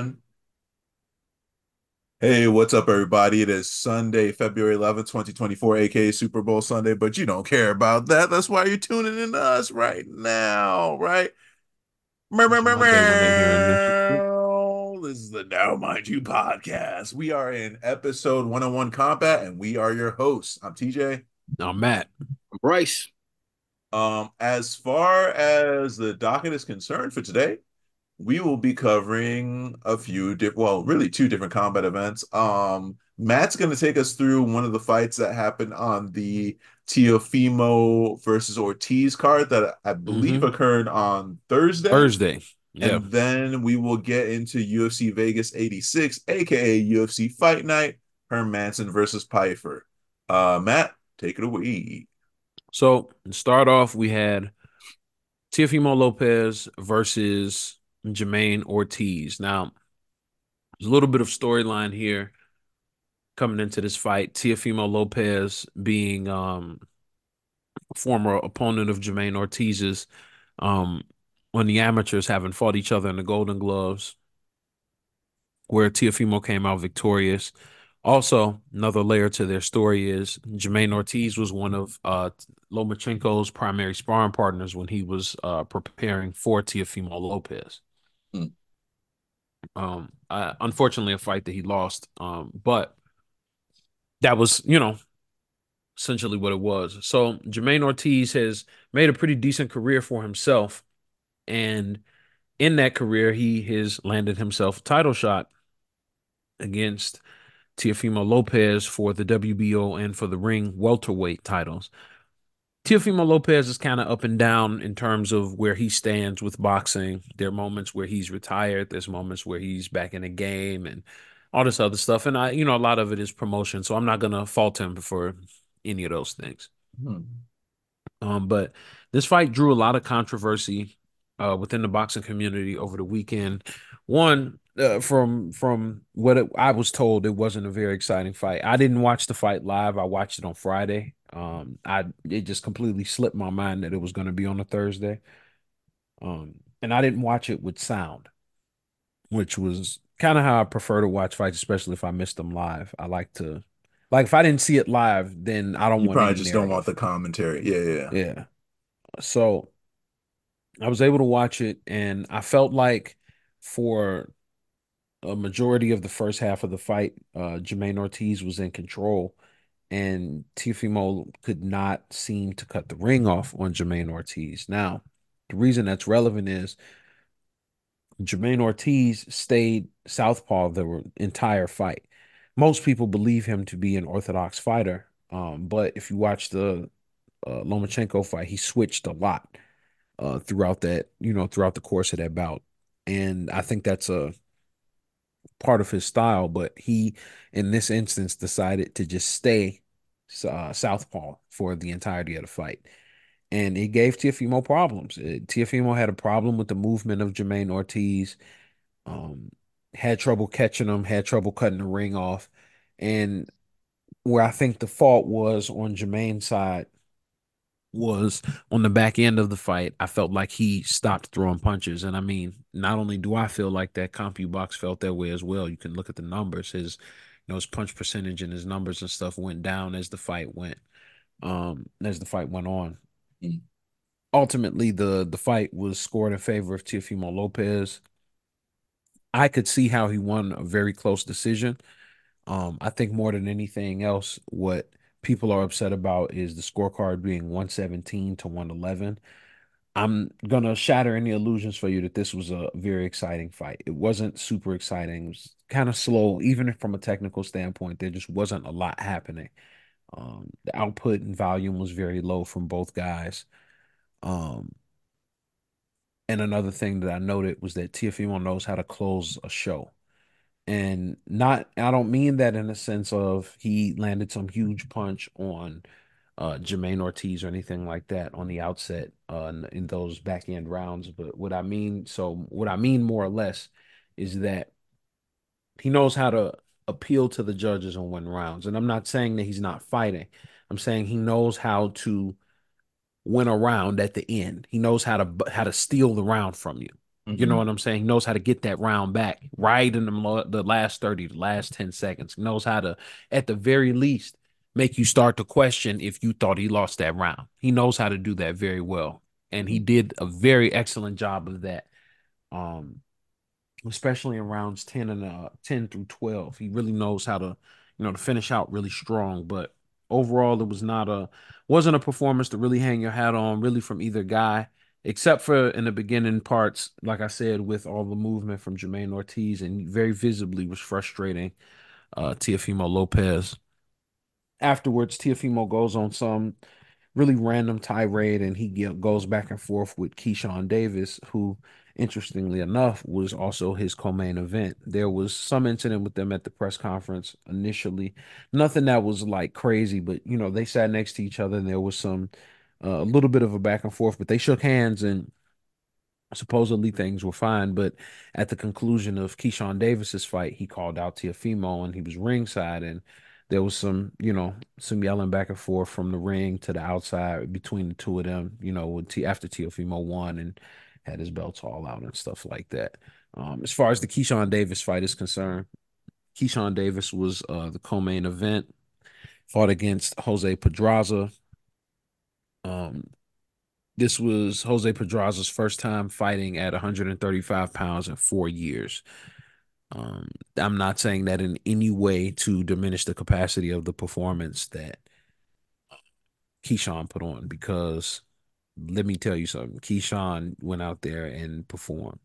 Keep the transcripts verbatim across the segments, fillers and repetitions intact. one. Hey, what's up, everybody? It is Sunday, February eleventh, twenty twenty-four, aka Super Bowl Sunday, but you don't care about that. That's why you're tuning in to us right now, right? Mer, mer, mer, mer. This is the Now Mind You Podcast. We are in episode one oh one Combat, and we are your hosts. I'm T J. I'm Matt. I'm Bryce. Um, as far as the docket is concerned for today, we will be covering a few, di- well, really two different combat events. Um, Matt's going to take us through one of the fights that happened on the Teofimo versus Ortiz card that I believe mm-hmm. occurred on Thursday. Thursday. Yep. And then we will get into U F C Vegas eighty-six, a k a. U F C Fight Night, Hermansson versus Pyfer. Uh, Matt, take it away. So, to start off, we had Teofimo Lopez versus Jamaine Ortiz. Now, there's a little bit of storyline here coming into this fight. Teofimo Lopez being um, a former opponent of Jamaine Ortiz's um, on the amateurs, having fought each other in the Golden Gloves, where Teofimo came out victorious. Also, another layer to their story is Jamaine Ortiz was one of uh, Lomachenko's primary sparring partners when he was uh, preparing for Teofimo Lopez. Mm. Um, I, unfortunately, a fight that he lost, um, but that was, you know, essentially what it was. So Jamaine Ortiz has made a pretty decent career for himself, and in that career, he has landed himself a title shot against Teofimo Lopez for the W B O and for the ring welterweight titles. Teofimo Lopez is kind of up and down in terms of where he stands with boxing. There are moments where he's retired. There's moments where he's back in the game and all this other stuff. And I, you know, a lot of it is promotion, so I'm not going to fault him for any of those things. Hmm. Um, but this fight drew a lot of controversy uh, within the boxing community over the weekend. One, Uh, from from what it, I was told, it wasn't a very exciting fight. I didn't watch the fight live. I watched it on Friday. Um, I it just completely slipped my mind that it was going to be on a Thursday. Um, and I didn't watch it with sound, which was kind of how I prefer to watch fights, especially if I missed them live. I like to, like, if I didn't see it live, then I don't you want. You probably just narrative. Don't want the commentary. Yeah, yeah, yeah. So I was able to watch it, and I felt like for a majority of the first half of the fight, uh, Jamaine Ortiz was in control, and Teofimo could not seem to cut the ring off on Jamaine Ortiz. Now, the reason that's relevant is Jamaine Ortiz stayed southpaw the entire fight. Most people believe him to be an orthodox fighter, um, but if you watch the uh, Lomachenko fight, he switched a lot uh, throughout that, you know, throughout the course of that bout, and I think that's a part of his style, but he, in this instance, decided to just stay uh, southpaw for the entirety of the fight, and it gave Teofimo problems. It, Teofimo had a problem with the movement of Jamaine Ortiz, um, had trouble catching him, had trouble cutting the ring off, and where I think the fault was on Jermaine's side was on the back end of the fight. I felt like he stopped throwing punches. And I mean, not only do I feel like that, CompuBox felt that way as well. You can look at the numbers. His, you know, his punch percentage and his numbers and stuff went down as the fight went, um, as the fight went on. Mm-hmm. Ultimately, the, the fight was scored in favor of Teofimo Lopez. I could see how he won a very close decision. Um, I think more than anything else, what people are upset about is the scorecard being one seventeen to one eleven. I'm going to shatter any illusions for you that this was a very exciting fight. It wasn't super exciting. It was kind of slow. Even from a technical standpoint, there just wasn't a lot happening. Um, the output and volume was very low from both guys. Um, and another thing that I noted was that Teofimo knows how to close a show. And not, I don't mean that in the sense of he landed some huge punch on uh, Jamaine Ortiz or anything like that on the outset uh, in, in those back end rounds. But what I mean, so what I mean more or less is that he knows how to appeal to the judges on win rounds. And I'm not saying that he's not fighting. I'm saying he knows how to win a round at the end. He knows how to how to steal the round from you. Mm-hmm. You know what I'm saying? He knows how to get that round back right in the, the last thirty, the last ten seconds. He knows how to, at the very least, make you start to question if you thought he lost that round. He knows how to do that very well. And he did a very excellent job of that, um, especially in rounds ten and uh, ten through twelve. He really knows how to, you know, to finish out really strong. But overall, it was not a wasn't a performance to really hang your hat on, really, from either guy, except for in the beginning parts, like I said, with all the movement from Jamaine Ortiz, and very visibly was frustrating uh, Teofimo Lopez. Afterwards, Teofimo goes on some really random tirade, and he get, goes back and forth with Keyshawn Davis, who, interestingly enough, was also his co-main event. There was some incident with them at the press conference initially. Nothing that was, like, crazy, but, you know, they sat next to each other, and there was some uh, a little bit of a back and forth, but they shook hands, and supposedly things were fine. But at the conclusion of Keyshawn Davis's fight, he called out Teofimo, and he was ringside, and there was some, you know, some yelling back and forth from the ring to the outside between the two of them, you know, with T- after Teofimo won and had his belts all out and stuff like that. Um, as far as the Keyshawn Davis fight is concerned, Keyshawn Davis was uh, the co-main event, fought against Jose Pedraza. Um, this was Jose Pedraza's first time fighting at one thirty-five pounds in four years. Um, I'm not saying that in any way to diminish the capacity of the performance that Keyshawn put on, because let me tell you something, Keyshawn went out there and performed.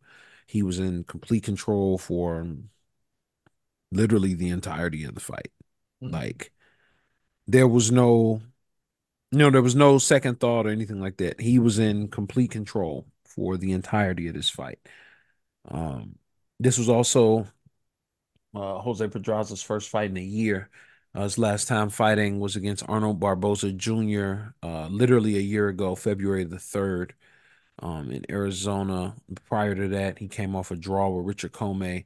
He was in complete control for literally the entirety of the fight. Mm-hmm. Like, there was no, you know, there was no second thought or anything like that. He was in complete control for the entirety of this fight. Um, this was also Uh, Jose Pedraza's first fight in a year. Uh, his last time fighting was against Arnold Barboza Junior Uh, literally a year ago, February the third, um, in Arizona. Prior to that, he came off a draw with Richard Comey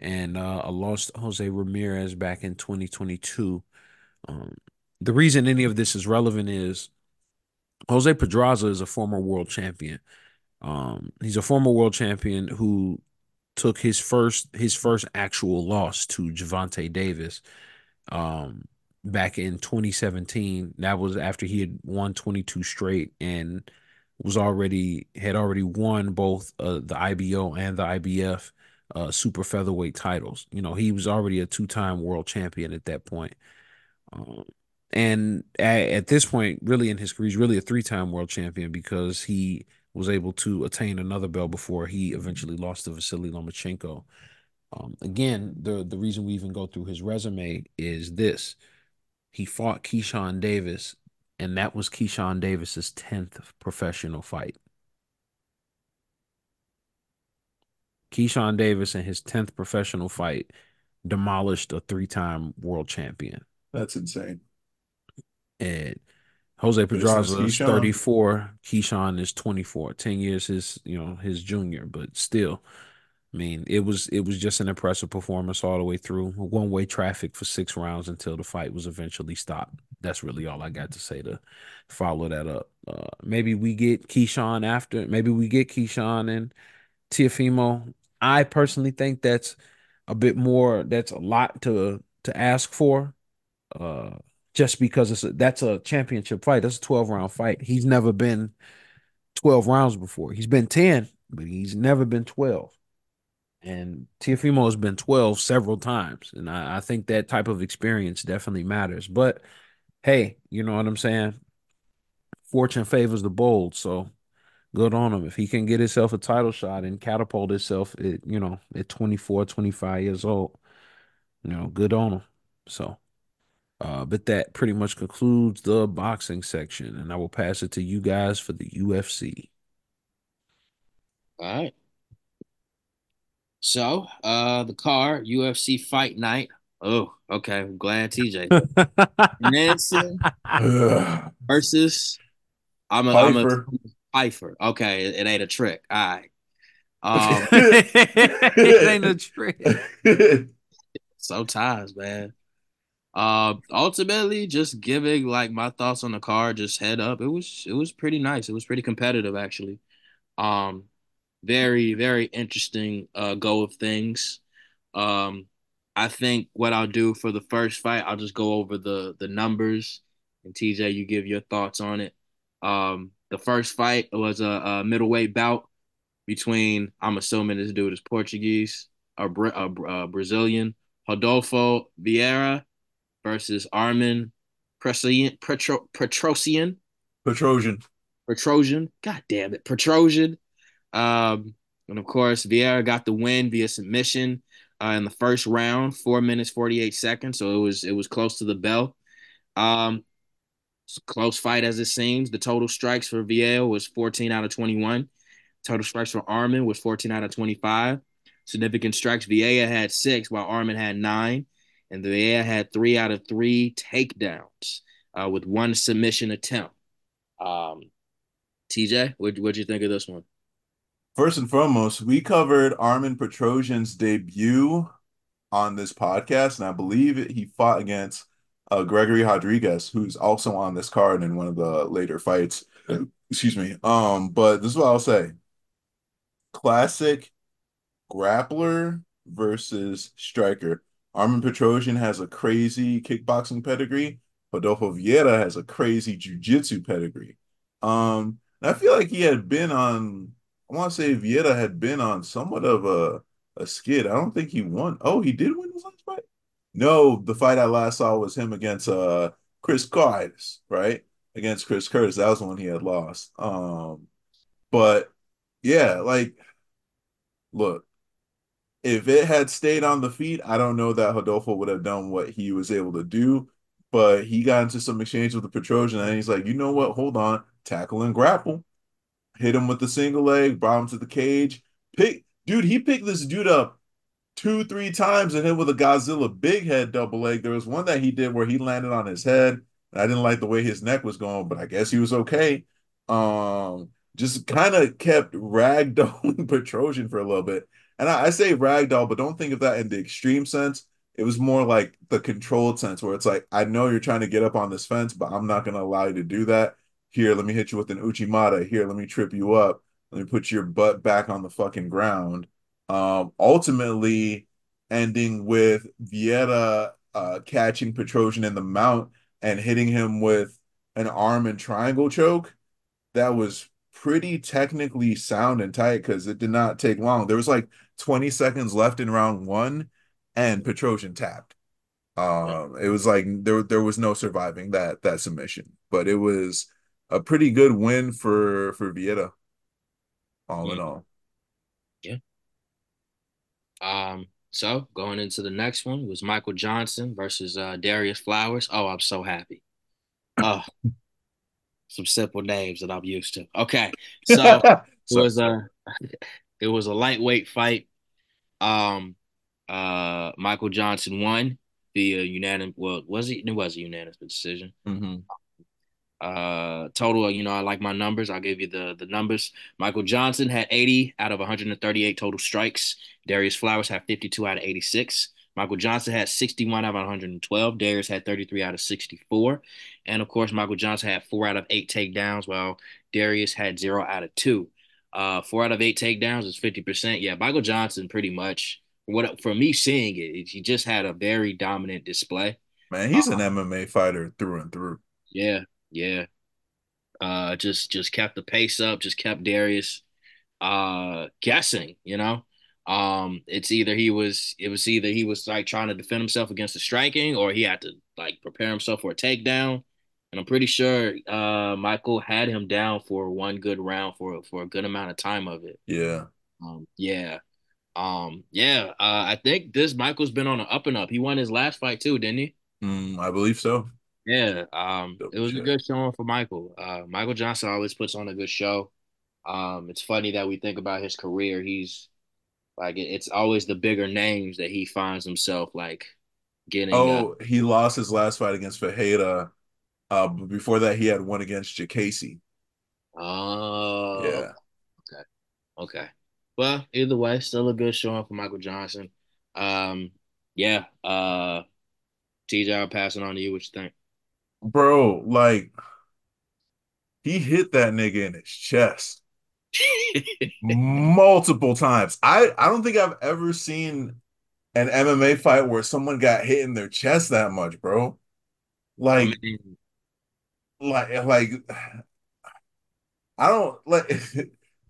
and uh, a loss to Jose Ramirez back in twenty twenty-two. Um, the reason any of this is relevant is Jose Pedraza is a former world champion. Um, he's a former world champion who took his first his first actual loss to Gervonta Davis um, back in twenty seventeen. That was after he had won twenty-two straight and was already had already won both uh, the I B O and the I B F uh, super featherweight titles. You know, he was already a two-time world champion at that point. Um, and at, at this point, really in his career, he's really a three-time world champion, because he was able to attain another belt before he eventually lost to Vasily Lomachenko. Um, again, the, the reason we even go through his resume is this. He fought Keyshawn Davis, and that was Keyshawn Davis's tenth professional fight. Keyshawn Davis, in his tenth professional fight, demolished a three-time world champion. That's insane. And Jose Pedraza is thirty-four. Keyshawn is twenty-four. Ten years his, you know, his junior, but still, I mean, it was it was just an impressive performance all the way through. One way traffic for six rounds until the fight was eventually stopped. That's really all I got to say to follow that up. Uh, maybe we get Keyshawn after. Maybe we get Keyshawn and Teofimo. I personally think that's a bit more. That's a lot to to ask for. Uh, Just because it's a, that's a championship fight. That's a twelve-round fight. He's never been twelve rounds before. He's been ten, but he's never been twelve. And Teofimo has been twelve several times. And I, I think that type of experience definitely matters. But, hey, you know what I'm saying? Fortune favors the bold, so good on him. If he can get himself a title shot and catapult himself at, you know, at twenty-four, twenty-five years old, you know, good on him. So. Uh, but that pretty much concludes the boxing section, and I will pass it to you guys for the U F C. All right. So, uh, the card, U F C Fight Night. Oh, okay. I'm glad T J. Manson versus I'm a, Pyfer. I'm a Pyfer. Okay, it, it ain't a trick. All right. Um, it ain't a trick. Sometimes, man. Uh, ultimately, just giving like my thoughts on the card, just head up. It was it was pretty nice. It was pretty competitive, actually. Um, very, very interesting uh, go of things. Um, I think what I'll do for the first fight, I'll just go over the the numbers. And T J, you give your thoughts on it. Um, the first fight was a, a middleweight bout between, I'm assuming this dude is Portuguese, or Bra- uh, uh, Brazilian, Rodolfo Vieira versus Armen Petrosyan. Petro- Petrosyan. Petrosyan. Petrosyan. God damn it. Petrosyan. Um, and, of course, Vieira got the win via submission uh, in the first round, four minutes, forty-eight seconds. So it was it was close to the bell. Um, close fight as it seems. The total strikes for Vieira was fourteen out of twenty-one. Total strikes for Armen was fourteen out of twenty-five. Significant strikes, Vieira had six, while Armen had nine. And Vieira had three out of three takedowns uh, with one submission attempt. Um, T J, what what'd you think of this one? First and foremost, we covered Armen Petrosyan's debut on this podcast, and I believe he fought against uh, Gregory Rodriguez, who's also on this card in one of the later fights. Excuse me. Um, but this is what I'll say. Classic grappler versus striker. Armen Petrosyan has a crazy kickboxing pedigree. Rodolfo Vieira has a crazy jiu-jitsu pedigree. Um, and I feel like he had been on, I want to say Vieira had been on somewhat of a, a skid. I don't think he won. Oh, he did win his last fight? No, the fight I last saw was him against uh Chris Curtis, right? Against Chris Curtis. That was the one he had lost. Um, but, yeah, like, look. If it had stayed on the feet, I don't know that Rodolfo would have done what he was able to do, but he got into some exchange with the Petrosyan, and he's like, you know what, hold on, tackle and grapple. Hit him with the single leg, brought him to the cage. Pick, dude, he picked this dude up two, three times and hit with a Godzilla big head double leg. There was one that he did where he landed on his head. I didn't like the way his neck was going, but I guess he was okay. Um, just kind of kept ragdolling Petrosyan for a little bit. And I, I say ragdoll, but don't think of that in the extreme sense. It was more like the controlled sense where it's like, I know you're trying to get up on this fence, but I'm not going to allow you to do that. Here, let me hit you with an uchimata. Here, let me trip you up. Let me put your butt back on the fucking ground. Um, ultimately, ending with Vieira uh, catching Petrosyan in the mount and hitting him with an arm and triangle choke. That was pretty technically sound and tight because it did not take long. There was like twenty seconds left in round one, and Petrosyan tapped. Um, it was like there there was no surviving that that submission, but it was a pretty good win for for Vieira. All yeah. in all, yeah. Um. So going into the next one was Michael Johnson versus uh, Darius Flowers. Oh, I'm so happy. Oh. Some simple names that I'm used to. Okay, so it was a it was a lightweight fight. Um, uh, Michael Johnson won via unanimous. Well, was it? It was a unanimous decision. Mm-hmm. Uh, total. You know, I like my numbers. I'll give you the the numbers. Michael Johnson had eighty out of one thirty-eight total strikes. Darius Flowers had fifty-two out of eighty-six. Michael Johnson had sixty-one out of one twelve. Darius had thirty-three out of sixty-four. And, of course, Michael Johnson had four out of eight takedowns, while Darius had zero out of two. Uh, four out of eight takedowns is fifty percent. Yeah, Michael Johnson pretty much, what for me seeing it, he just had a very dominant display. Man, he's uh, an M M A fighter through and through. Yeah, yeah. Uh, just, just kept the pace up, just kept Darius uh, guessing, you know. Um, it's either he was, it was either he was like trying to defend himself against the striking, or he had to like prepare himself for a takedown. And I'm pretty sure, uh, Michael had him down for one good round for, for a good amount of time of it. Yeah. Um, yeah. Um, yeah. Uh, I think this Michael's been on an up and up. He won his last fight too, didn't he? Mm, I believe so. Yeah. Um, Double it was check. a good showing for Michael. Uh, Michael Johnson always puts on a good show. Um, it's funny that we think about his career. He's, Like, it's always the bigger names that he finds himself, like, getting Oh, up. He lost his last fight against Fajeda. Uh, but before that, he had one against Jacasey. Oh. Yeah. Okay. Okay. Well, either way, still a good showing for Michael Johnson. Um, yeah. Uh, T J, I'll pass it on to you. What you think? Bro, like, he hit that nigga in his chest. multiple times. I, I don't think I've ever seen an M M A fight where someone got hit in their chest that much, bro. Like, I mean, like, like, I don't like,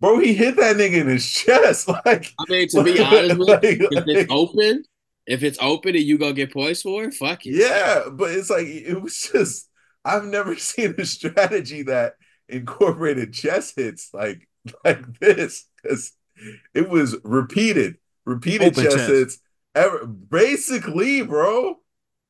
bro. He hit that nigga in his chest. Like, I mean, to be honest with you, like, if it's open, if it's open and you go get poised for it, fuck it. Yeah, but it's like it was just. I've never seen a strategy that incorporated chest hits like like this, because it was repeated, repeated chest, chest hits. Ever basically, bro.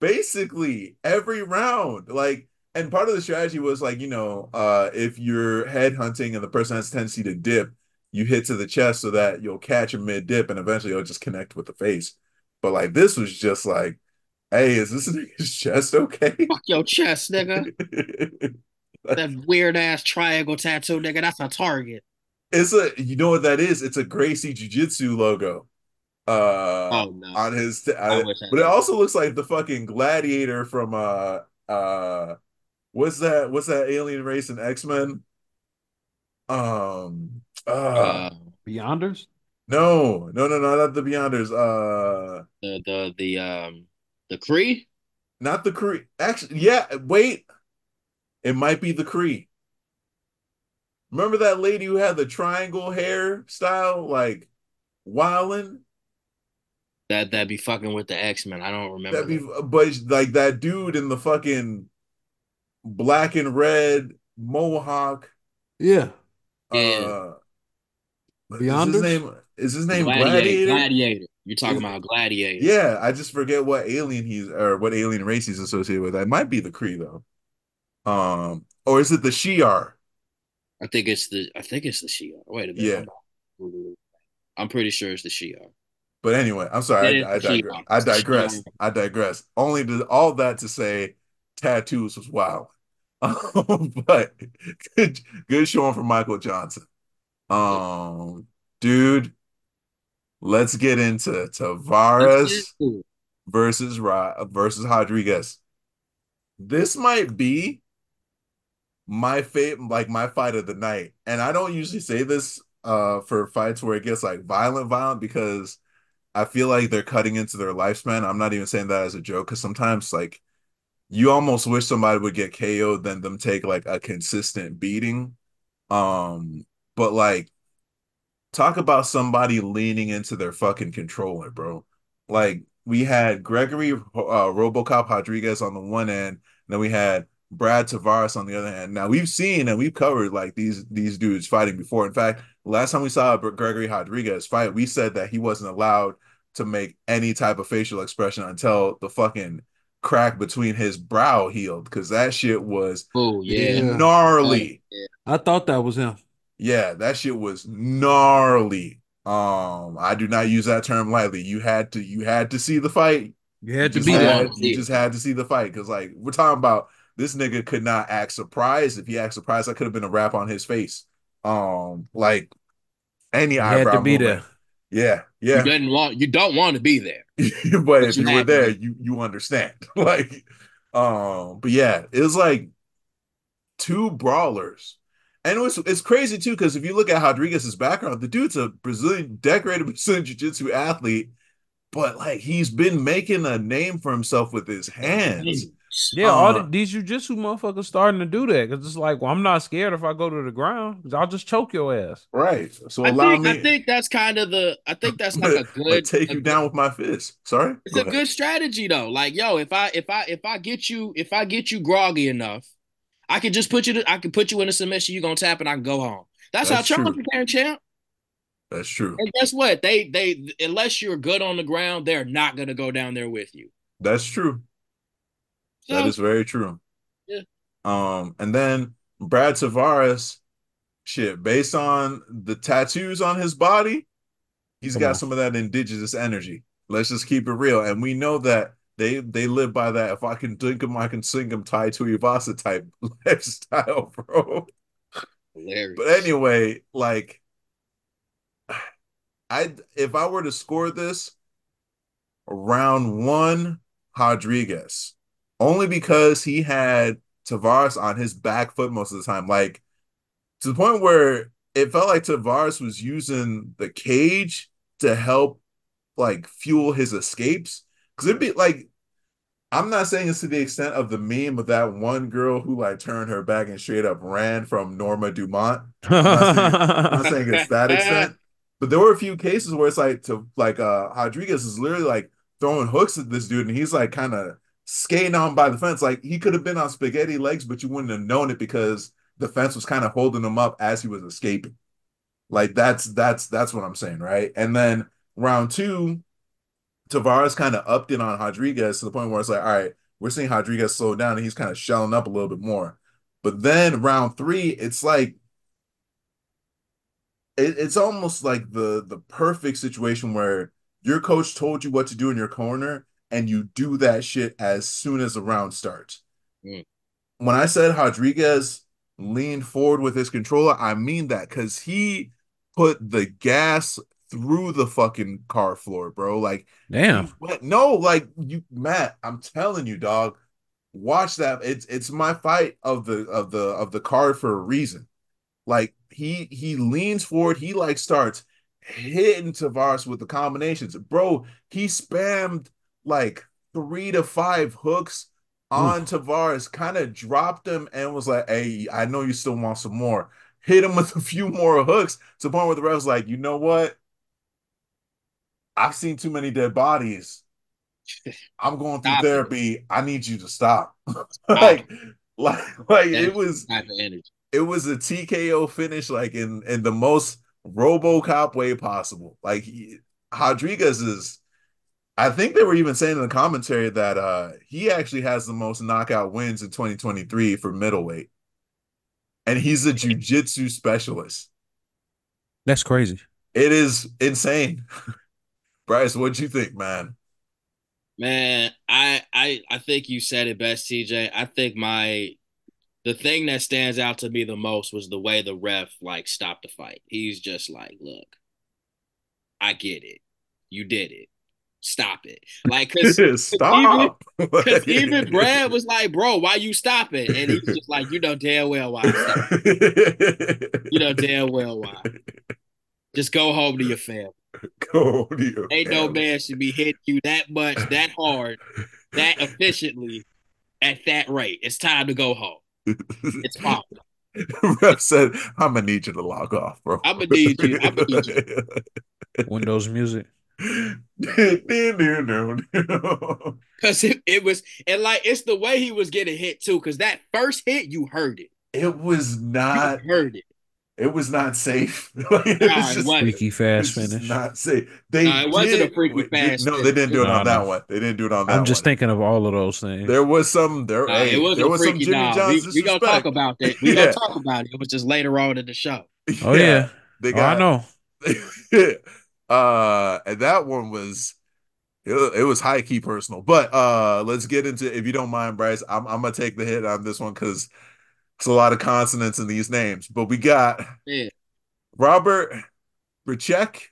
Basically every round, like, and part of the strategy was like, you know, uh, if you're head hunting and the person has a tendency to dip, you hit to the chest so that you'll catch a mid dip and eventually you'll just connect with the face. But like this was just like, hey, is this nigga's chest okay? Fuck your chest, nigga. That weird ass triangle tattoo, nigga. That's a target. It's a, you know what that is? It's a Gracie Jiu-Jitsu logo. Uh, oh, no. On his, t- I I but it also looks like the fucking gladiator from uh uh what's that what's that alien race in X-Men? Um, uh, uh Beyonders? No, no, no, no, not the Beyonders. Uh, the the the um the Kree? Not the Kree. Actually, yeah. Wait, it might be the Kree. Remember that lady who had the triangle hairstyle, like wildin'? That that be fucking with the X-Men. I don't remember. That'd be, but like that dude in the fucking black and red mohawk. Yeah. Yeah. Uh, Beyond his name is his name Gladiator. Gladiator. Gladiator. You're talking about Gladiator. Yeah, I just forget what alien he's or what alien race he's associated with. That might be the Kree though. Um, or is it the Shi'ar? I think it's the I think it's the Shi'ar. Wait a minute. Yeah. I'm pretty sure it's the Shi'ar. But anyway, I'm sorry, I, I digress. I digress. I digress. Only to, all that to say, tattoos was wild, but good, good showing from Michael Johnson. Um, dude, let's get into Tavares versus versus Rodriguez. This might be my favorite, like my fight of the night, and I don't usually say this uh, for fights where it gets like violent, violent because I feel like they're cutting into their lifespan. I'm not even saying that as a joke, because sometimes, like, you almost wish somebody would get K O'd than them take, like, a consistent beating. Um, but, like, talk about somebody leaning into their fucking controller, bro. Like, we had Gregory uh, Robocop Rodriguez on the one end, and then we had Brad Tavares on the other hand. Now, we've seen and we've covered, like, these these dudes fighting before. In fact, last time we saw Gregory Rodriguez fight, we said that he wasn't allowed to make any type of facial expression until the fucking crack between his brow healed, because that shit was oh, yeah. gnarly. Yeah. I thought that was him. Yeah, that shit was gnarly. Um, I do not use that term lightly. You had to, you had to see the fight. You had to be there. You just had to see the fight, because like we're talking about, this nigga could not act surprised. If he acted surprised, I could have been a wrap on his face. Um, like any eyebrow had to be moment. There. Yeah, yeah. You didn't want. You don't want to be there. but, but if you, you were there, been. you you understand. like, um, but yeah, it was like two brawlers, and it was, it's crazy too, because if you look at Rodriguez's background, the dude's a Brazilian decorated Brazilian jiu-jitsu athlete, but like he's been making a name for himself with his hands. Yeah, um, all the, these jiu-jitsu motherfuckers starting to do that, because it's like, well, I'm not scared if I go to the ground, because I'll just choke your ass. Right. So I allow think, me. I think that's kind of the. I think that's like a good. I take you a, down with my fist. Sorry. It's go a ahead. Good strategy though. Like, yo, if I if I if I get you if I get you groggy enough, I can just put you. To, I can put you in a submission. You're gonna tap and I can go home. That's, that's how Charles became champ. That's true. And guess what? They they unless you're good on the ground, they're not gonna go down there with you. That's true. So, that is very true. Yeah. Um, and then Brad Tavares, shit, based on the tattoos on his body, he's Come got on. some of that indigenous energy. Let's just keep it real. And we know that they they live by that. If I can drink him, I can sing him, Tai Tuivasa type lifestyle, bro. Hilarious. But anyway, like, I if I were to score this, round one, Rodriguez. Only because he had Tavares on his back foot most of the time. Like, to the point where it felt like Tavares was using the cage to help, like, fuel his escapes. Because it'd be, like, I'm not saying it's to the extent of the meme of that one girl who, like, turned her back and straight up ran from Norma Dumont. I'm not saying, I'm not saying it's that extent. But there were a few cases where it's, like, to like uh, Rodriguez is literally, like, throwing hooks at this dude, and he's, like, kind of skating on by the fence. Like, he could have been on spaghetti legs, but you wouldn't have known it because the fence was kind of holding him up as he was escaping. Like, that's that's that's what I'm saying, right? And then round two, Tavares kind of upped in on Rodriguez to the point where it's like, all right, we're seeing Rodriguez slow down, and he's kind of shelling up a little bit more. But then round three, it's like it, it's almost like the the perfect situation where your coach told you what to do in your corner, and you do that shit as soon as the round starts. Mm. When I said Rodriguez leaned forward with his controller, I mean that, because he put the gas through the fucking car floor, bro. Like, damn. Went, no, like, you, Matt, I'm telling you, dog, watch that. It's it's my fight of the of the of the card for a reason. Like, he he leans forward, he like starts hitting Tavares with the combinations, bro. He spammed like three to five hooks on Ooh. Tavares, kind of dropped him and was like, hey, I know you still want some more. Hit him with a few more hooks to the point where the ref's like, you know what? I've seen too many dead bodies. I'm going through therapy. It. I need you to stop. like, like, like that it was energy. It was a T K O finish, like in, in the most RoboCop way possible. Like, he, Rodriguez is, I think they were even saying in the commentary that uh, he actually has the most knockout wins in twenty twenty-three for middleweight. And he's a jiu-jitsu specialist. That's crazy. It is insane. Bryce, what'd you think, man? Man, I, I I think you said it best, T J. I think my the thing that stands out to me the most was the way the ref, like, stopped the fight. He's just like, look, I get it. You did it. Stop it. Like, because stop. Because even, even Brad was like, bro, why you stop it? And he's just like, you know damn well why. You know damn well why. Just go home to your family. Go home to your Ain't family. No man should be hitting you that much, that hard, that efficiently, at that rate. It's time to go home. It's fine. Ref said, I'm going to need you to log off, bro. I'm going to need you. I'm going to need you. Windows music. Because it, it was, and like, it's the way he was getting hit too, because that first hit, you heard it it was not you heard it it was not safe. Like, it nah, was just, freaky fast finish not safe they nah, it did, wasn't a freaky fast no they didn't do it nah, on that one they didn't do it on that I'm just one. Thinking of all of those things. There was some there, nah, hey, it wasn't there was freaky, some Jimmy nah. John's we, we gonna talk about that we yeah. gonna talk about it it was just later on in the show. oh yeah, yeah. They got, oh, I know. Uh, and that one was, it, it was high key personal, but uh, let's get into, if you don't mind, Bryce, I'm, I'm gonna take the hit on this one because it's a lot of consonants in these names. But we got yeah. Robert Bryczek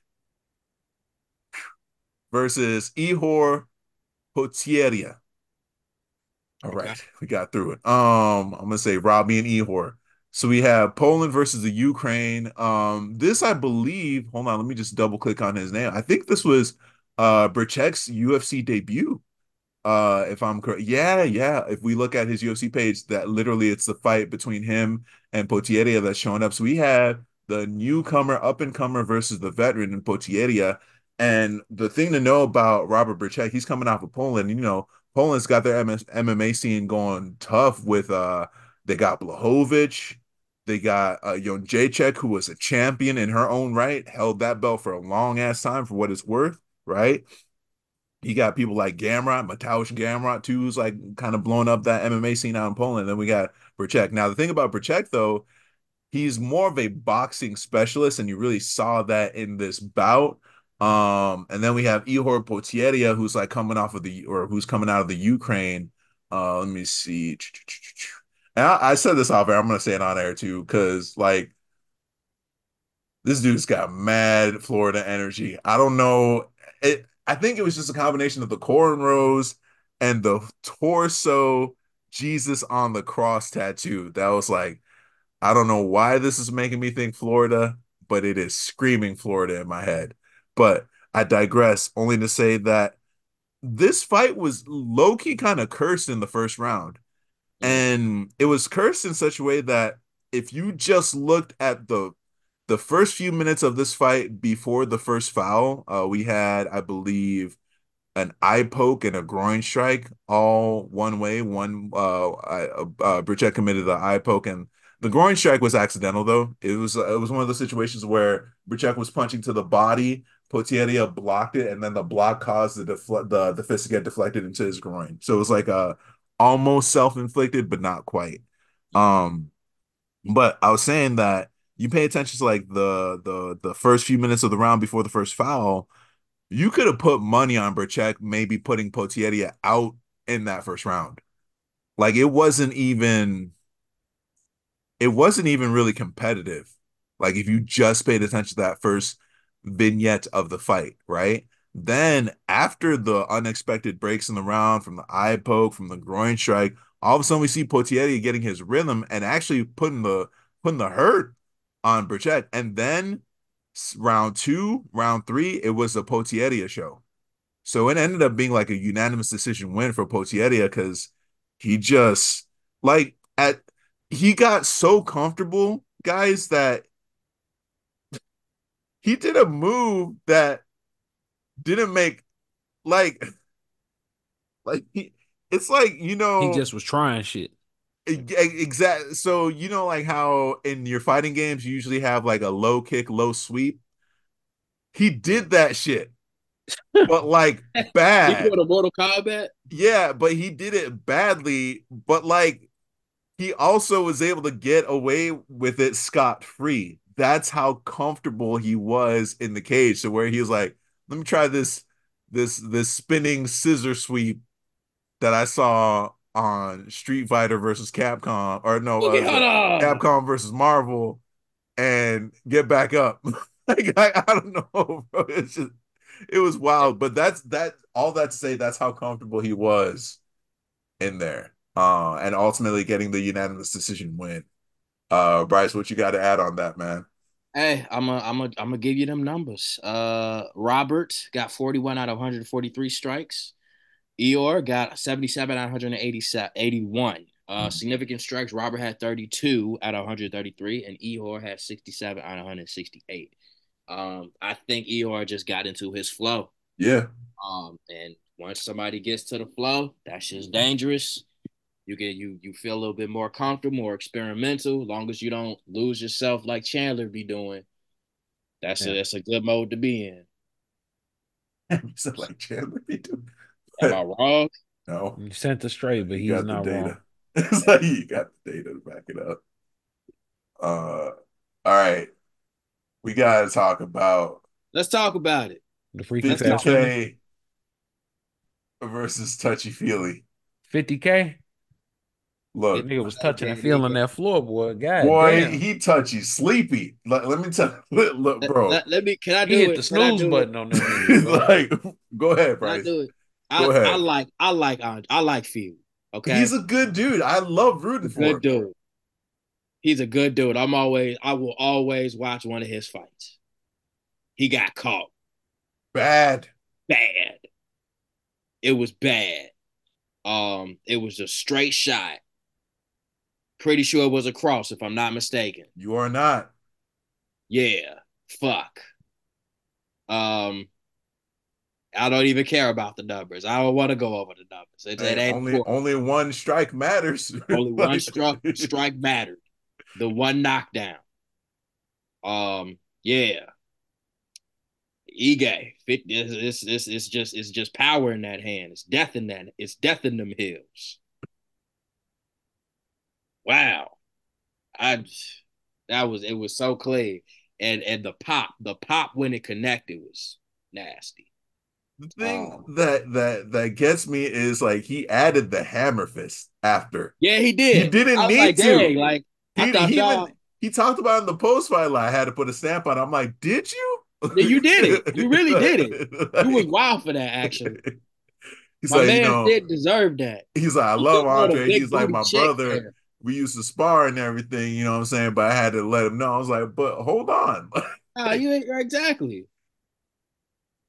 versus Ihor Potieria. All okay. right, we got through it. Um, I'm gonna say Robbie and Ihor. So we have Poland versus the Ukraine. Um, this, I believe, hold on, let me just double click on his name. I think this was uh, Bryczek's U F C debut, uh, if I'm correct. Yeah, yeah. If we look at his U F C page, that literally it's the fight between him and Potieria that's showing up. So we have the newcomer, up-and-comer versus the veteran in Potieria. And the thing to know about Robert Bryczek, he's coming off of Poland. You know, Poland's got their M M A scene going tough with uh, – they got Blachowicz. They got uh, Jon Jacek, who was a champion in her own right, held that belt for a long-ass time for what it's worth, right? You got people like Gamrot, Mateusz Gamrot, too, who's like kind of blowing up that M M A scene out in Poland. Then we got Bryczek. Now, the thing about Bryczek, though, he's more of a boxing specialist, and you really saw that in this bout. Um, and then we have Ihor Potieria, who's like coming off of the, or who's coming out of the Ukraine. Uh, let me see. And I, I said this off air. I'm going to say it on air, too, because, like, this dude's got mad Florida energy. I don't know. It. I think it was just a combination of the cornrows and the torso Jesus on the cross tattoo. That was like, I don't know why this is making me think Florida, but it is screaming Florida in my head. But I digress, only to say that this fight was low-key kind of cursed in the first round. And it was cursed in such a way that if you just looked at the the first few minutes of this fight before the first foul, uh, we had, I believe, an eye poke and a groin strike all one way. One, uh, uh, uh Bryczek committed the eye poke, and the groin strike was accidental, though. It was it was one of those situations where Bryczek was punching to the body, Potieria blocked it, and then the block caused the defle- the, the fist to get deflected into his groin. So it was like a almost self-inflicted, but not quite. Um, but I was saying that you pay attention to like the the the first few minutes of the round before the first foul. You could have put money on Bryczek maybe putting Potieria out in that first round. Like it wasn't even, it wasn't even really competitive. Like if you just paid attention to that first vignette of the fight, right? Then after the unexpected breaks in the round from the eye poke, from the groin strike, all of a sudden we see Potieria getting his rhythm and actually putting the putting the hurt on Bryczek. And then round two, round three, it was the Potieria show. So it ended up being like a unanimous decision win for Potieria because he just like at he got so comfortable, guys, that he did a move that didn't make like like he, it's like, you know, he just was trying shit. Exactly. So, you know, like how in your fighting games, you usually have like a low kick, low sweep. He did that shit, but like bad. He put a Mortal Kombat? Yeah, but he did it badly. But like he also was able to get away with it scot-free. That's how comfortable he was in the cage. So where he was like, let me try this, this, this spinning scissor sweep that I saw on Street Fighter versus Capcom, or no, uh, Capcom versus Marvel, and get back up. Like I, I don't know, bro. It's just, it was wild. But that's that. All that to say, that's how comfortable he was in there, uh, and ultimately getting the unanimous decision win. Uh, Bryce, what you got to add on that, man? Hey, I'm a, I'm a, I'm gonna give you them numbers. Uh, Robert got forty-one out of one hundred forty-three strikes. Ihor got seventy-seven out of one hundred eighty-one. Uh, significant strikes, Robert had thirty-two out of one hundred thirty-three, and Ihor had sixty-seven out of one hundred sixty-eight. Um, I think Ihor just got into his flow. Yeah. Um, and once somebody gets to the flow, that's just dangerous. You get you you feel a little bit more comfortable, more experimental, as long as you don't lose yourself like Chandler be doing. That's yeah. a that's a good mode to be in. So like Chandler be doing. Am I wrong? No. You sent the straight, but he's not wrong. It's like you got the data to back it up. Uh, all right. We got to talk about... Let's talk about it. The free fifty K versus touchy-feely. fifty K? Look. That nigga was touching and feeling that floorboard. God Boy, damn. He touchy. Sleepy. Let, let me tell you. Look, bro. Let, let me... Can I do it? He hit the snooze button on that. Like, go ahead, Bryce. Can I do it? I, I like I like I like Feud. Okay, he's a good dude. I love rooting for him. Good dude. He's a good dude. I'm always I will always watch one of his fights. He got caught. Bad. Bad. It was bad. Um, it was a straight shot. Pretty sure it was a cross, if I'm not mistaken. You are not. Yeah. Fuck. Um. I don't even care about the numbers. I don't want to go over the numbers. It, it ain't only, only one strike matters. Only one strike strike mattered. The one knockdown. Um, yeah. Ige, it, it's, it's, it's just it's just power in that hand. It's death in that. It's death in them hills. Wow, I that was it was so clean, and and the pop the pop when it connected was nasty. The thing oh. that that that gets me is like he added the hammer fist after. Yeah, he did. He didn't I need like, to. Dang, like he, I he, even, he talked about in the post fight. Like, I had to put a stamp on it. I'm like, did you? Yeah, you did it. You really did it. Like, you was wild for that, actually. He's my like, man you know, did deserve that. He's like, I he love Andre. He's like my brother. There. we used to spar and everything, you know what I'm saying? But I had to let him know. I was like, but hold on. uh, you ain't exactly.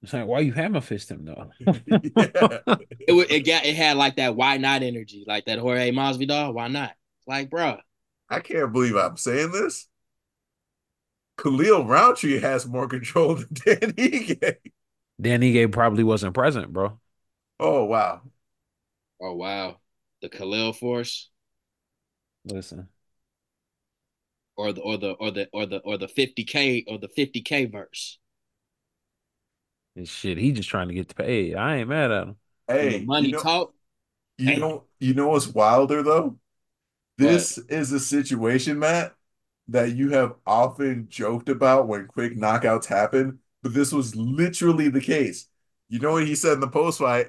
It's like, why you hammer fist him though? Yeah. it, it got it had like that why not energy, like that Jorge Masvidal. Why not? Like, bro, I can't believe I'm saying this. Khalil Roundtree has more control than Dan Ige. Dan Ige probably wasn't present, bro. Oh wow! Oh wow! The Khalil force. Listen, or the or the or the or the or the fifty K or the fifty K verse. And shit, he just trying to get paid. I ain't mad at him. Hey, money you know, talk. You hey. know, you know what's wilder though? This what? is a situation, Matt, that you have often joked about when quick knockouts happen, but this was literally the case. You know what he said in the post fight?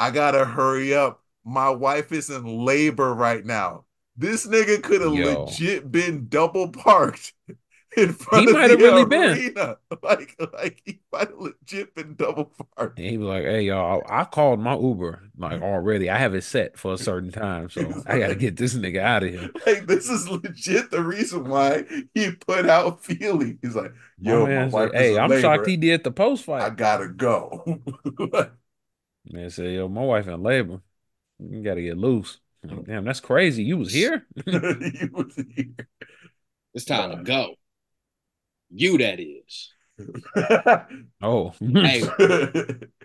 I gotta hurry up. My wife is in labor right now. This nigga could have legit been double parked. In front he might have really arena. been like, like he might have legit been double parked. And he was like, "Hey y'all, I called my Uber like already. I have it set for a certain time, so like, I gotta get this nigga out of here." Like this is legit the reason why he put out Feely. He's like, "Yo, my my wife like, hey, I'm labor. shocked he did the post fight. I gotta go." Man said, "Yo, my wife in labor. You gotta get loose." Like, damn, that's crazy. You was here. You was here. It's time yeah. to go. You that is. Oh. Hey,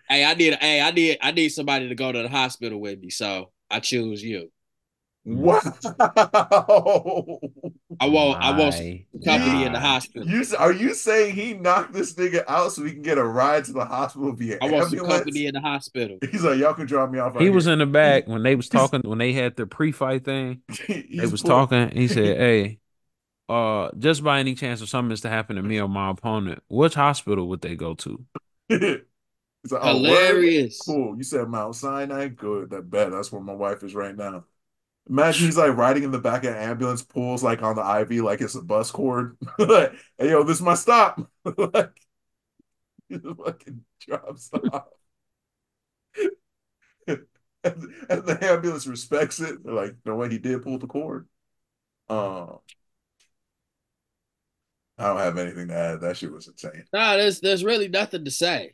hey, I need hey, I need I need somebody to go to the hospital with me, so I choose you. Wow. I want I want company in the hospital. You are you saying he knocked this nigga out so we can get a ride to the hospital via I want ambulance? Some company in the hospital. He's like, y'all can drop me off. Right he here. was in the back when they was talking when they had their pre-fight thing. They was poor. talking. He said, "Hey, Uh, just by any chance if something is to happen to me or my opponent, which hospital would they go to?" It's like, oh, hilarious. Word? Cool. You said Mount Sinai? Good. That bet. That's where my wife is right now. Imagine he's like riding in the back of an ambulance, pulls like on the I V like it's a bus cord. Like, hey, yo, this is my stop. Like, he just fucking drops off. and, and the ambulance respects it. They're like, no way, he did pull the cord. Um. Uh, I don't have anything to add. That shit was insane. Nah, there's there's really nothing to say.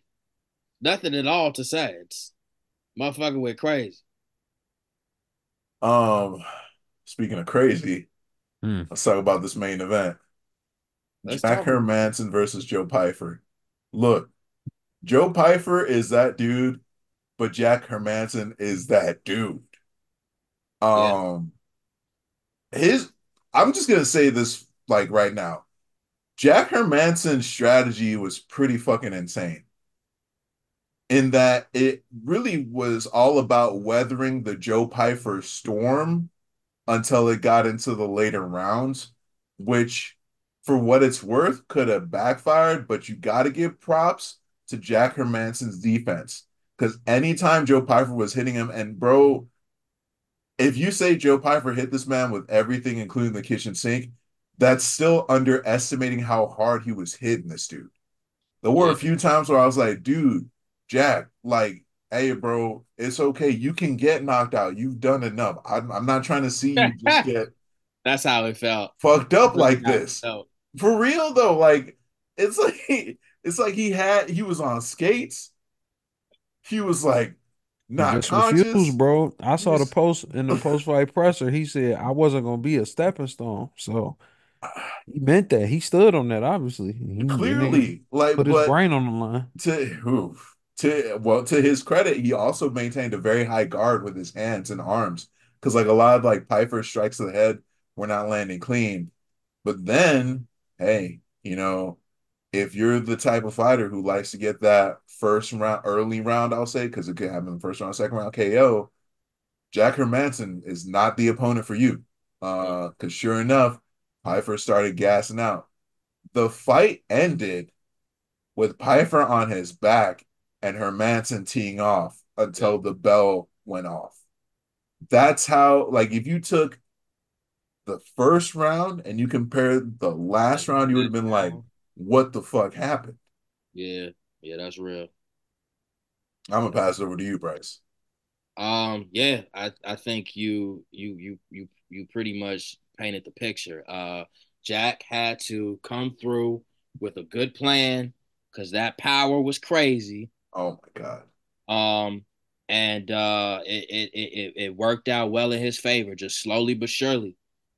Nothing at all to say. It's motherfucker went crazy. Um, speaking of crazy, mm. let's talk about this main event. Let's Jack Hermansson versus Joe Pyfer. Look, Joe Pyfer is that dude, but Jack Hermansson is that dude. Um, yeah. his I'm just gonna say this like right now. Jack Hermansson's strategy was pretty fucking insane in that it really was all about weathering the Joe Pyfer storm until it got into the later rounds, which, for what it's worth, could have backfired, but you got to give props to Jack Hermansson's defense because anytime Joe Pyfer was hitting him, and bro, if you say Joe Pyfer hit this man with everything, including the kitchen sink, that's still underestimating how hard he was hitting this dude. There were a few times where I was like, dude, Jack, like, hey, bro, it's okay. You can get knocked out. You've done enough. I'm, I'm not trying to see you just get That's how it felt. Fucked up like this. For real, though, like, it's like it's like he had, he was on skates. He was like, Not just conscious. Refused, bro. I saw the post in the post-fight presser. He said, I wasn't going to be a stepping stone, so... He meant that. He stood on that, obviously. He, Clearly, he like put his but brain on the line. To oof, to well, to his credit, he also maintained a very high guard with his hands and arms because, like a lot of like Pyfer strikes to the head, we're not landing clean. But then, hey, you know, if you're the type of fighter who likes to get that first round, early round, I'll say, because it could happen in the first round, second round K O. Jack Hermansson is not the opponent for you, because uh, sure enough. Pyfer started gassing out. The fight ended with Pyfer on his back and Hermansson teeing off until the bell went off. That's how, like, if you took the first round and you compare the last round, you would have been like, what the fuck happened? Yeah, yeah, that's real. I'm going to pass it over to you, Bryce. Um, yeah, I, I think you, you, you, you, you pretty much painted the picture. Uh, Jack had to come through with a good plan because that power was crazy. Oh my God. Um, and uh, it, it it it worked out well in his favor, just slowly but surely.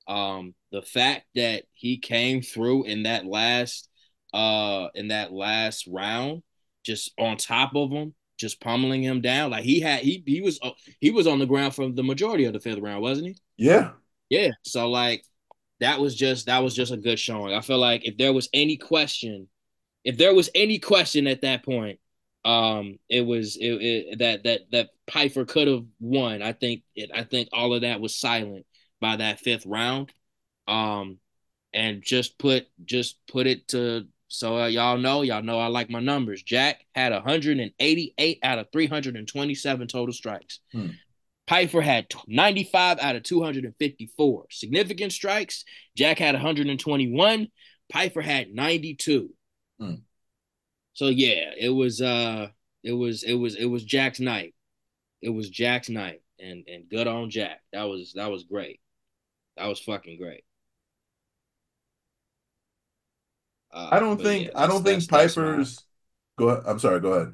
Um, the fact that he came through in that last uh in that last round, just on top of him, just pummeling him down. Like he had, he he was he was on the ground for the majority of the fifth round, wasn't he? Yeah, yeah. So like that was just that was just a good showing. I feel like if there was any question, if there was any question at that point, um, it was it, it that that that Pyfer could have won. I think it. I think all of that was silent by that fifth round, um, and just put just put it to. So uh, y'all know, y'all know I like my numbers. Jack had one hundred eighty-eight out of three hundred twenty-seven total strikes. Hmm. Pyfer had ninety-five out of two hundred fifty-four. Significant strikes, Jack had one hundred twenty-one. Pyfer had ninety-two. Hmm. So yeah, it was uh it was it was it was Jack's night. It was Jack's night. And and good on Jack. That was that was great. That was fucking great. Uh, I don't think yeah, I don't think Pyfer's. Go ahead. I'm sorry. Go ahead.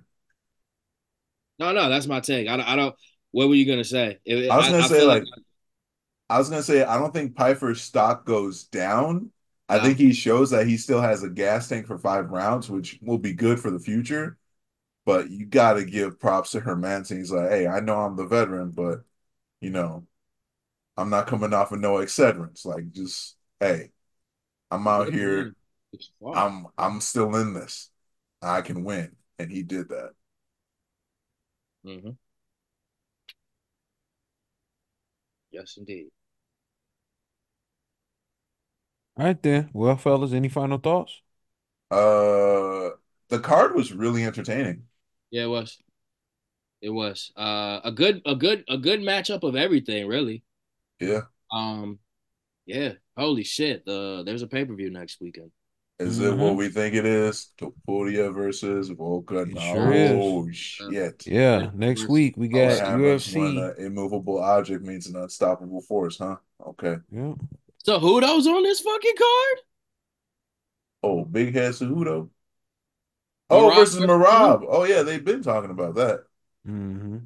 No, no, that's my take. I don't. I don't what were you gonna say? It, I was gonna I, say I like, like. I was gonna say I don't think Pyfer's stock goes down. I no. think he shows that he still has a gas tank for five rounds, which will be good for the future. But you got to give props to Hermansson. He's like, hey, I know I'm the veteran, but you know, I'm not coming off of no excedrins. Like, just hey, I'm out here. Wow. I'm I'm still in this. I can win, and he did that. Mm-hmm. Yes, indeed. All right, then. Well, fellas, any final thoughts? Uh, the card was really entertaining. Yeah, it was. It was uh a good, a good, a good matchup of everything, really. Yeah. Um, yeah. Holy shit! The there's a pay per view next weekend. Is it mm-hmm. what we think it is? Topuria versus Volkanovski. Sure oh, is. Shit. Yeah, next week we got oh, U F C. Immovable object means an unstoppable force, huh? Okay. Yeah. So Cejudo's on this fucking card? Oh, big head Cejudo. Oh, Marab versus Marab. Oh, yeah, they've been talking about that. Mm-hmm.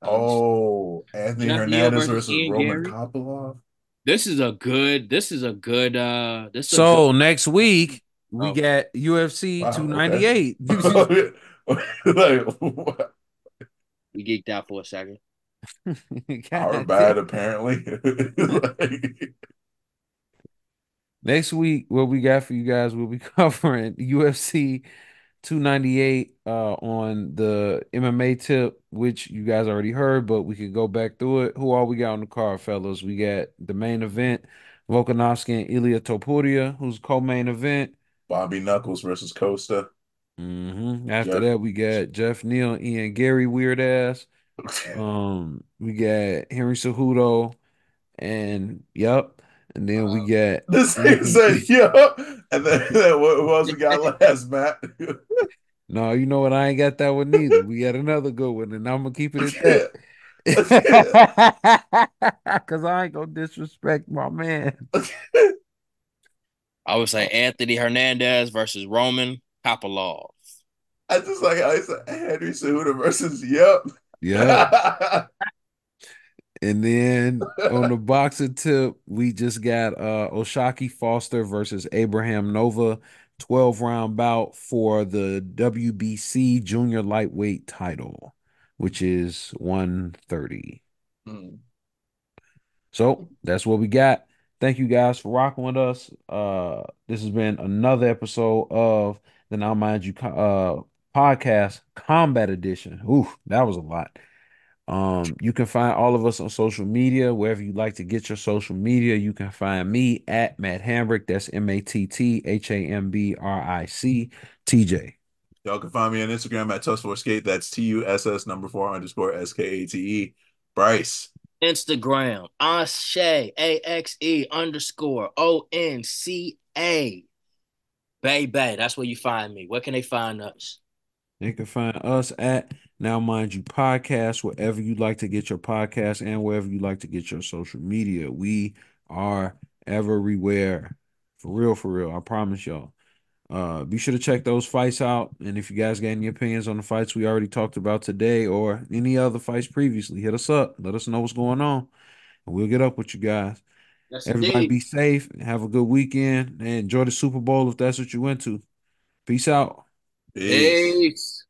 Oh, Anthony Hernandez versus, versus Roman Kopylov. This is a good, this is a good, uh, this is so a good... next week. We oh. got U F C wow, two ninety-eight. Okay. Like, what? We geeked out for a second. Our bad, apparently. Like... Next week, what we got for you guys, we'll be covering U F C two ninety-eight uh, on the M M A tip, which you guys already heard, but we could go back through it. Who all we got on the card, fellas? We got the main event, Volkanovski and Ihor Potieria, who's co-main event. Bobby Knuckles versus Costa. Mm-hmm. After Jeff. that, we got Jeff Neal, Ian Gary, weird ass. Um, we got Henry Cejudo, and yep. And then um, we got this said, yep. And then, then what was we got last, Matt? No, you know what? I ain't got that one neither. We got another good one, and I'm gonna keep it at that. Cause I ain't gonna disrespect my man. I would say Anthony Hernandez versus Roman Kopylov. I just like I said Henry Cejudo versus yep. Yeah. And then on the boxing tip, we just got uh Oshaki Foster versus Abraham Nova, twelve round bout for the W B C junior lightweight title, which is one thirty. Mm. So that's what we got. Thank you guys for rocking with us. Uh, this has been another episode of the Now Mind You uh, Podcast Combat Edition. Ooh, that was a lot. Um, you can find all of us on social media, wherever you like to get your social media. You can find me at Matt Hambrick. That's M A T T H A M B R I C T J. Y'all can find me on Instagram at Tuss four Skate. That's T U S S number four underscore S K A T E. Bryce. Instagram. Axe. A X E underscore O N C A. Bay Bay. That's where you find me. Where can they find us? They can find us at Now Mind You Podcast, wherever you like to get your podcast and wherever you like to get your social media. We are everywhere. For real, for real. I promise y'all. Uh, be sure to check those fights out. And if you guys got any opinions on the fights we already talked about today or any other fights previously, hit us up. Let us know what's going on. And we'll get up with you guys. Yes, everybody indeed. Be safe. Have a good weekend. And enjoy the Super Bowl if that's what you're into. Peace out. Peace. Peace.